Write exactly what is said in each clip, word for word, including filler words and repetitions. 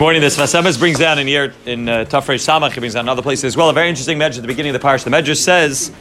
Morning, the Sfas Emes brings down in here in uh, Tavrei Sama, he brings down another place as well. A very interesting medrash at the beginning of the parasha. The medrash says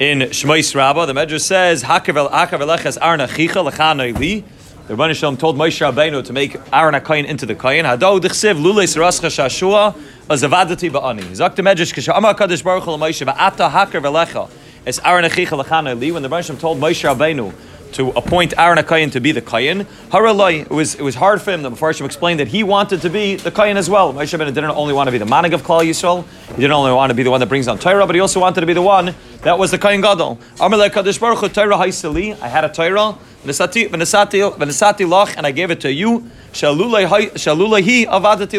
in Shemos Rabbah, the medrash says, Hakavel Akav Eleches Aron Achicha Lechanoi Li. The Rabban Shem told Moshe Rabbeinu to make Aron Achicha into the Kohen. Hado Dichsev Lule Sarascha Shashua Azavadati Ba'ani. Zok the medrash Kisha Amar Kadosh Baruch Hu Moshe Va'ata Hakav Elecha Es Aron Achicha Lechanoi Li. When the Rabban Shem told Moshe Rabbeinu to appoint Aron HaKohen to be the Kohen, Haralai, it was it was hard for him. The Mepharshim explained that he wanted to be the Kohen as well. Moshe Rabbeinu didn't only want to be the Manhig of Klal Yisrael, he didn't only want to be the one that brings down Torah, but he also wanted to be the one that was the Kohen Gadol. Amalei Kadosh Baruch Hu Torah Haiseli, I had a Torah, v'nesati v'nesati lach, and I gave it to you. Shalulahi avadati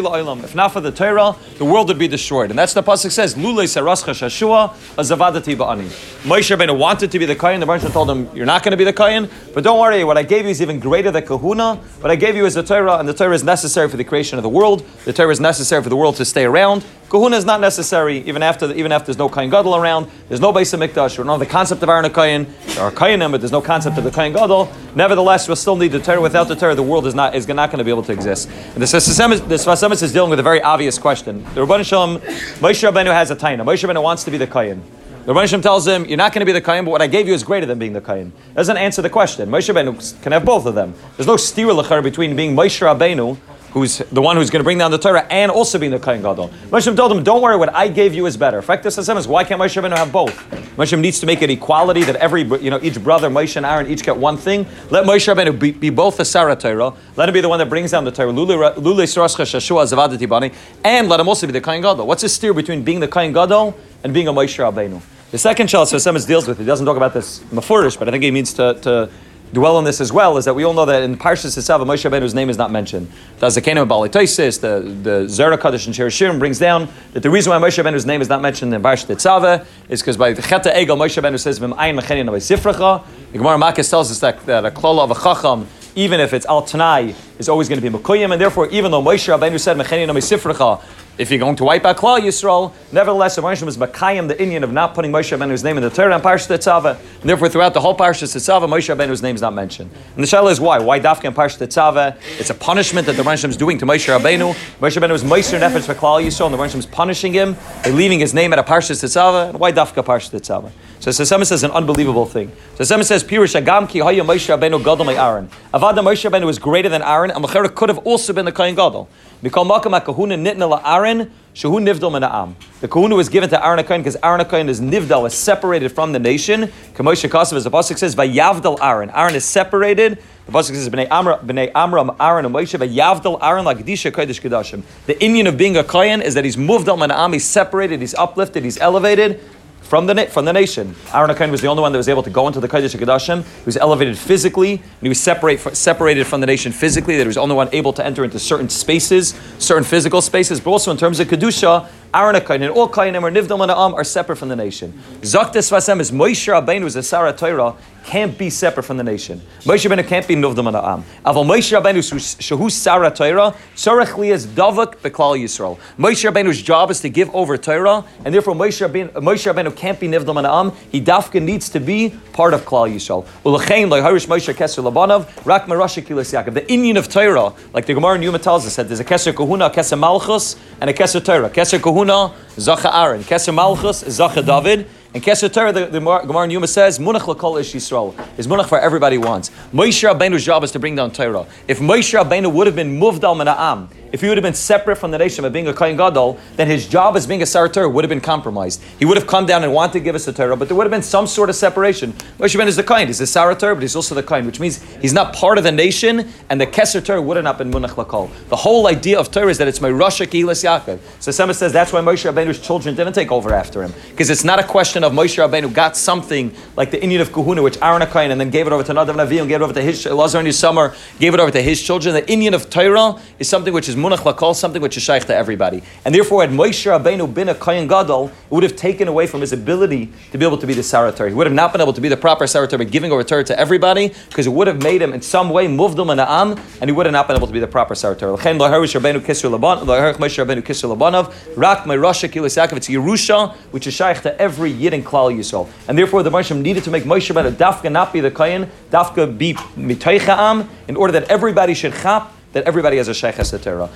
la'olam. If not for the Torah, the world would be destroyed. And that's the Pasuk says, Lulei sarascha shashua azavadati ba'ani. Moshe Rabbeinu wanted to be the Kohen. The Mepharshim told him, you're not going to be the Kohen, but don't worry, what I gave you is even greater than Kehunah. What I gave you is the Torah, and the Torah is necessary for the creation of the world. The Torah is necessary for the world to stay around. Kehunah is not necessary, even after the, even after there's no Kohen Gadol around. There's no base of mikdash. We don't have the concept of Aron HaKohen. There are Kohanim, but there's no concept of the Kohen Gadol. Nevertheless, we'll still need the Torah. Without the Torah, the world is not is not going to be able to exist. And the Sfas Emes is dealing with a very obvious question. The Ribbono Shel Olam, Moshe Rabbeinu has a taina. Moshe Rabbeinu wants to be the Kohen. The Rabban Shem tells him, you're not going to be the Kohen, but what I gave you is greater than being the Kohen. Doesn't answer the question. Moshe Rabbeinu can have both of them. There's no stira l'char between being Moshe Rabbeinu, who's the one who's going to bring down the Torah, and also being the Kohen Gadol. Moshe Rabbeinu told him, don't worry, what I gave you is better. Fact is, why can't Moshe Rabbeinu have both? Moshe Rabbeinu needs to make it equality, that every, you know, each brother, Moshe and Aaron, each get one thing. Let Moshe Rabbeinu be, be both the Sarah Torah. Let him be the one that brings down the Torah. Lule Sarascha Shashua Zavadati Bani. And let him also be the Kohen Gadol. What's the steer between being the Kohen Gadol and being a Moshe Rabbeinu? The second shell Sfas Emes deals with, he doesn't talk about this mafurish, but I think he means to, to dwell on this as well, is that we all know that in Parshas Tetzaveh, Moshe Rabbeinu's name is not mentioned. The Zakenim of Balitosis, the, the Zera Kaddish and Shirishirim brings down that the reason why Moshe Rabbeinu's name is not mentioned in Parshas Tetzaveh is because by the Cheta Egel, Moshe Rabbeinu says, V'm'ayin mechenin avay sifrecha. The Gemara Makis tells us that, that a klala of a Chacham, even if it's al tanai, is always going to be mekuyim, and therefore, even though Moshe Rabbeinu said mecheninam esifrecha, if you're going to wipe out Klal Yisrael, nevertheless, the Moshe was mekayim the inyan of not putting Moshe Rabbeinu's name in the Torah and Parshas Tetzaveh, and therefore, throughout the whole Parshas Tetzaveh, Moshe Rabbeinu's name is not mentioned. And the shaila is why? Why Dafka and Parshas Tetzaveh? It's a punishment that the Moshe is doing to Moshe Rabbeinu. Moshe Rabbeinu was moser nefesh for Klal Yisrael, and the Moshe is punishing him by leaving his name at a Parshas Tetzaveh. And why Dafka Parshas Tetzaveh? So Sfas Emes says an unbelievable thing. Sfas Emes says Pirush Agam ki haya Moshe Rabbeinu gadol me'Aaron. Avad Moshe Rabbeinu was greater than Aaron, and Mechera could have also been the Kohen Gadol. Mikol Makam HaKehuna nitna la'Aaron shehu nivdomanaam. The Kehunah was given to Aron Achicha because Aron Achicha is nivdal, is separated from the nation. K'moshe Kasav, as the Pasuk says, vayavdal Aaron. Aaron is separated. The Pasuk says, b'nei Amram, b'nei Amram, Aaron and Moshe vayavdal Aaron la'kedisha kodesh kodashim. The inyan of being a Kohen is that he's muvdal mana'am. He's separated. He's uplifted. He's elevated from the from the nation. Aron HaKohen was the only one that was able to go into the Kodesh HaKodashim. He was elevated physically, and he was separate, separated from the nation physically, that he was the only one able to enter into certain spaces, certain physical spaces, but also in terms of Kedusha, Aron HaKohen and all Kohanim or Nivdal Mana'am are separate from the nation. Zok Sfas Emes, Moshe Rabbeinu is a Sarah Torah, can't be separate from the nation. Moshe Rabbeinu can't be Nivdal Mana'am. Aval Moshe Rabbeinu Shehu Sarah Torah, Tzorech Li is Davak Beklal Yisrael. Moshe Rabbeinu's job is to give over Torah, and therefore Moshe Rabbeinu, Moshe Rabbeinu can't be Nivdal Mana'am. He Dafka needs to be part of Klal Yisrael. Ulachein Lo'harish Moshe Keser Labanav, Rak Merasha Kehilas Yaakov. The Inyan of Torah, like the Gemara in Yuma tells us, that there's a keser kohuna, a keser malchus, and a keser Torah. Keser kohuna Zacha Aaron, keser malchus Zacha David, and keser Torah. The, the Gemara in Yuma says munach l'kol ish Yisrael, is munach for everybody wants. Moshe Rabbeinu's job is to bring down Torah. If Moshe Rabbeinu would have been muvdal mana'am, if he would have been separate from the nation by being a Kohen Gadol, then his job as being a Sarah Torah would have been compromised. He would have come down and wanted to give us the Torah, but there would have been some sort of separation. Moshe Rabbeinu is the Kohen. He's a Sarah Torah, but he's also the Kohen, which means he's not part of the nation, and the Keser Torah would have not been Munach Lakol. The whole idea of Torah is that it's my Rasha Kehilas Yaakov. So Sfas Emes says that's why Moshe Rabbeinu's children didn't take over after him, because it's not a question of Moshe Rabbeinu got something like the Inyan of Kehuna, which Aron HaKohen, and then gave it over to Nadav and Avihu, and gave it over to his Elazar and Isamar, gave it over to his children. The Inyan of Torah is something which is Munach Lakol, something which is shaykh to everybody. And therefore, had Moshe Rabbeinu been a Kohen Gadol, it would have taken away from his ability to be able to be the Sarah Torah. He would have not been able to be the proper Sarah Torah by giving over Torah to everybody, because it would have made him in some way Muvdal Mana'am, and he would have not been able to be the proper Sarah Torah. L'chein L'harish Rabbeinu Kisru Laban, L'harich Moshe Rabbeinu Kisru Labanav, Rak Meirasha Kehilas Yaakov. It's Yerusha, which is shaykh to every Yid in Klal Yisrael. And therefore, the Moshe needed to make Moshe Rabbeinu Dafka not be the Kohen, Dafka be Mitoicha Am, in order that everybody should chap that everybody has a sheiches hatera.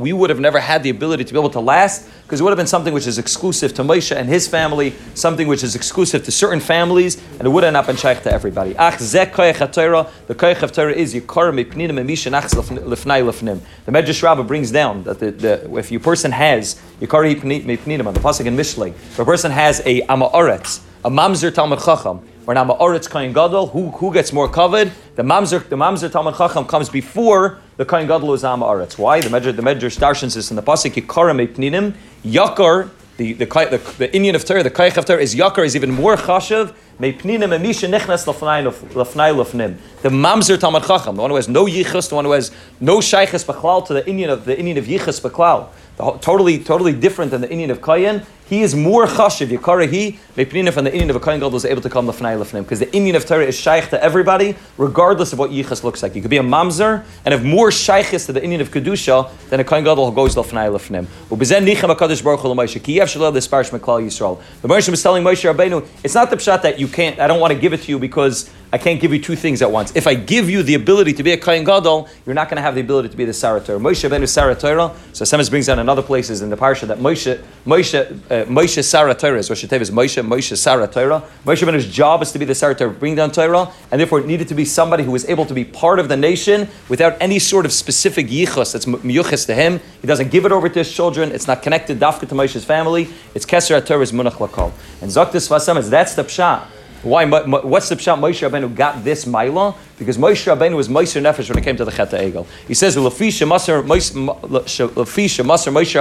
We would have never had the ability to be able to last, because it would have been something which is exclusive to Moshe and his family, something which is exclusive to certain families, and it would have not been shaykh to everybody. The koyach of Torah is yikar me'pninim emishin achs lefnai lefnim. The Medrash Rabbah brings down that the, the if a person has yikar me'pninim on the pasuk in Mishlei, if a person has a Am Ha'aretz, a mamzer talmid chacham, or an Am Ha'aretz Kohen Gadol, who who gets more covered? The mamzer, the mamzer talmid chacham comes before the Kohen Gadol who is Am Ha'aretz. Why? The Medrash, the Medrash darshans this in the pasuk yikar me'pninim yakar. The the the, the Indian of Torah, the koyach of Torah is yakar, is even more chashav. Me'pninim emisha nechnas lefnai lefnim. The mamzer talmid chacham, the one who has no yichas, the one who has no shayches b'klal to the Indian of the Indian of yichas b'klal, totally totally different than the Indian of Kohen. He is more chashiv, yakarahi, me'pninim, from the Indian of a Kohen Gadol is able to come lefnai lefnim, because the Indian of Torah is shaykh to everybody, regardless of what yichas looks like. You could be a mamzer and have more shaykhis to the Indian of kedusha than a Kohen Gadol who goes lefnai lefnim. The Moshe was telling Moshe Rabbeinu, it's not the pshat that you can't, I don't want to give it to you because I can't give you two things at once. If I give you the ability to be a Kohen Gadol, you're not going to have the ability to be the Sarat Torah. Moshe Rabbeinu Sarat Torah. So Semes brings down in other places in the parsha that Moshe, Moshe, Uh, Moshe Sarah Torah is Rosh Hashanah is Moshe, Moshe Sarah Torah. Moshe Rabbeinu's job is to be the Sarah Torah, bring down Torah, and therefore it needed to be somebody who was able to be part of the nation without any sort of specific yichus that's miyuchas to him. He doesn't give it over to his children. It's not connected dafka to Moshe's family. It's keser Torah is munach lakol. And Zaktis Vasemes, that's the pshat. Why? What's the pshat? Moshe Rabbeinu got this mila because Moshe Rabbeinu was Moser nefesh when it came to the Chet HaEgel. He says, "Lefi shemaser Moshe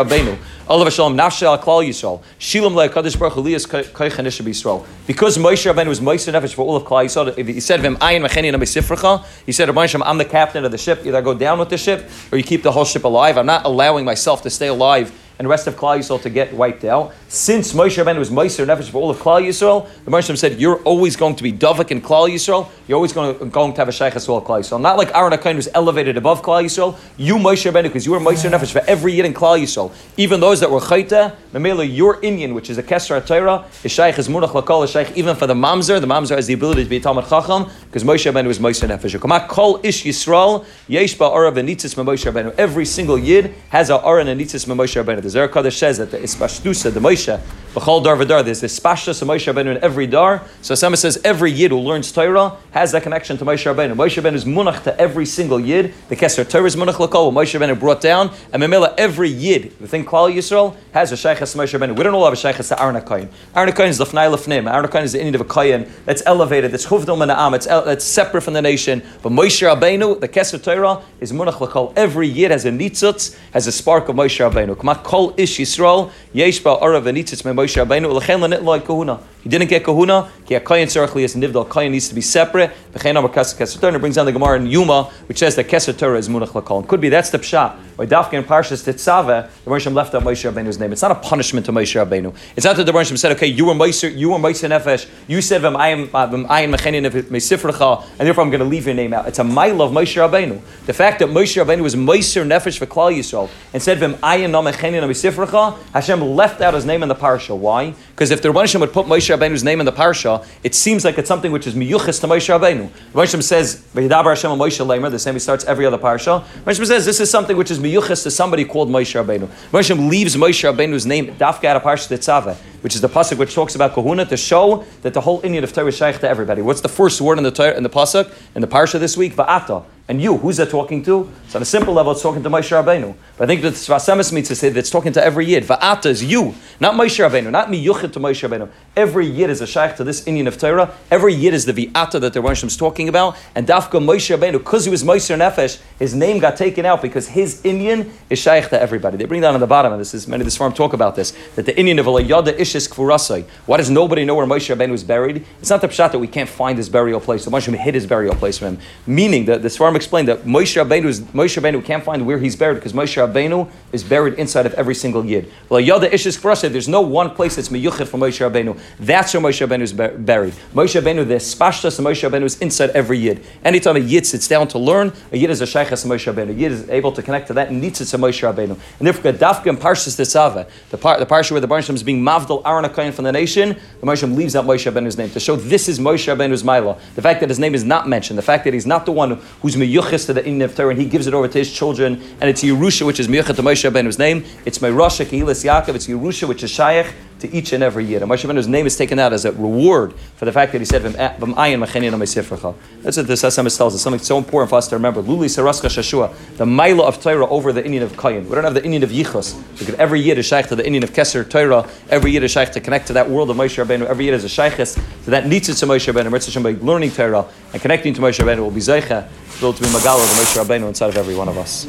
Rabbeinu, olav shalom nafshel Klal Yisrael, shilam le'Hakadosh Baruch Hu liyas koichanisha b'Yisrael." Because Moshe Rabbeinu was Moser nefesh for all of Klal Yisrael, he said, "V'im ayin mecheni na me'sifracha." He said, "Rabban Shem, I'm the captain of the ship. Either I go down with the ship, or you keep the whole ship alive. I'm not allowing myself to stay alive and the rest of Klal Yisrael to get wiped out." Since Moshe Rabbeinu was Moser nefesh for all of Klal Yisrael, the Rabban Shem said, "You're always going to be dovek in Klal Yisrael. You're always going to, going to have a shaychus to all Klal Yisrael. Not like Aron Achicha was elevated above Klal Yisrael. You Moshe Rabbeinu, because you were Moser nefesh for every yid in Klal Yisrael, even those that were chayta. Memela, your Indian, which is a keser Torah, is shaychus munach lakol shaykh even for the mamzer. The mamzer has the ability to be a talmid chacham because Moshe Rabbeinu was Moser nefesh. Kama kol ish Yisrael yesh ba'ara v'nitzis meMoshe Rabbeinu. Every single yid has a aron and nitzis meMoshe Rabbeinu." The Zohar Kodesh says that the ispashtusa, the Moshe, b'chol dar v'dar, there's the ispashtus of Moshe Rabbeinu in every dar. So Sama says every yid who learns Torah has that connection to Moshe Rabbeinu. Moshe Rabbeinu is munach to every single yid. The keser Torah is munach l'kol. Moshe Rabbeinu brought down, and memela every yid within Klal Yisrael has a shaychas to Moshe Rabbeinu. We don't all have a shaychas to Aron HaKohen. Aron HaKohen is l'fnai l'fnim. Aron HaKohen is the Indian of a Kohen that's elevated, that's nivdomanaam, it's that's separate from the nation. But Moshe Rabbeinu, the keser Torah, is munach l'kol. Every yid has a nitzutz, has a spark of Moshe Rabbeinu. Kol ish Yisrael yesh ba'ara v'nitzitz me'Moshe Rabbeinu u'lechen l'nit lo'i Kehunah. He didn't get Kehunah. Ki ha'koyin tzarich liyas nivdal. Koyin needs to be separate. V'chein amar keser keser Torah. It brings down the Gemara in Yuma, which says that keser Torah is munach l'kol. And could be that's the pshat. By Dafka in Parshas Tetzaveh, the Rabban Shem left out Moshe Rabbeinu's name. It's not a punishment to Moshe Rabbeinu. It's not that the Rabban Shem said, "Okay, you were Moser, you were Moser nefesh. You said v'm ayin v'm mecheni me'sifracha, and therefore I'm going to leave your name out." It's a mile of Moshe Rabbeinu. The fact that Moshe Rabbeinu was Moser nefesh for Klal Yisrael and said v'm ayin na mecheni me'sifracha, Hashem left out his name in the parsha. Why? Because if the Rabban Shem would put Moshe Rabbeinu's name in the parsha, it seems like it's something which is miyuchas to Moshe Rabbeinu. Rabban Shem says v'yidaber Hashem al Moshe leimer. The same he starts every other parsha. Rabban Shem says this is something which is miyuchas to somebody called Moshe Rabbeinu. Rabban Shem leaves Moshe Rabbeinu's name dafka out of Parshas Tetzaveh, which is the pasuk which talks about Kehunah, to show that the whole Indian of Torah is shaykh to everybody. What's the first word in the Torah, in the pasuk in the parsha this week? Va'ata. And you, who's that talking to? So on a simple level, it's talking to Moshe Rabbeinu. But I think that Sfas Emes means to say that it's talking to every yid. Va'ata is you, not Moshe Rabbeinu, not miyuchid to Moshe Rabbeinu. Every yid is a shaykh to this Indian of Torah. Every yid is the V'ata that the Rosh Hashem is talking about. And dafka Moshe Rabbeinu, because he was Moser nefesh, his name got taken out because his Indian is shaykh to everybody. They bring down on the bottom, and this is many of this farm talk about this, that the Indian of Alayada Ishis Kfurasai. Why does nobody know where Moshe Rabbeinu is buried? It's not the pshat that we can't find his burial place. The Rosh Hashem hid his burial place from him. Meaning that this farm Rambam explained that Moshe Rabbeinu, is, Moshe Rabbeinu can't find where he's buried because Moshe Rabbeinu is buried inside of every single Yid. There's no one place that's meyuchet for Moshe Rabbeinu. That's where Moshe Rabbeinu is buried. Moshe Rabbeinu, the spashtas of Moshe Rabbeinu is inside every Yid. Anytime a Yid sits down to learn, a Yid is a shaychas of Moshe Rabbeinu. A Yid is able to connect to that and needs it to Moshe Rabbeinu. And therefore, Dafka and Parshas Tetzaveh, the parsha where the Rabban Shem is being mavdal Aron Achicha from the nation, the Rabban Shem leaves out Moshe Rabbeinu's name to show this is Moshe Rabbeinu's Maila. The fact that his name is not mentioned, the fact that he's not the one who's meyuchas to the Indian of Torah, and he gives it over to his children, and it's Yerusha, which is meyuchas to Moshe Rabbeinu's name. It's Meirasha, Kehilas Yaakov. It's Yerusha, which is Shayach to each and every year. And Moshe Rabbeinu's name is taken out as a reward for the fact that he said, "V'mayin machenin amesifrecha." That's what the Sfas Emes tells us. Something so important for us to remember. Luli Saraska Shashua, the Maila of Torah over the Indian of Kohen. We don't have the Indian of Yichas because every year is Shayach to the Indian of keser Torah. Every year is Shayach to connect to that world of Moshe Rabbeinu. Every year is a Shaychus to that nitzitz of Moshe Rabbeinu. Mitzvah Shem by learning Torah and connecting to Moshe Rabbeinu will be Zeicha. Still to be Magala, the Moshe Rabbeinu inside of every one of us.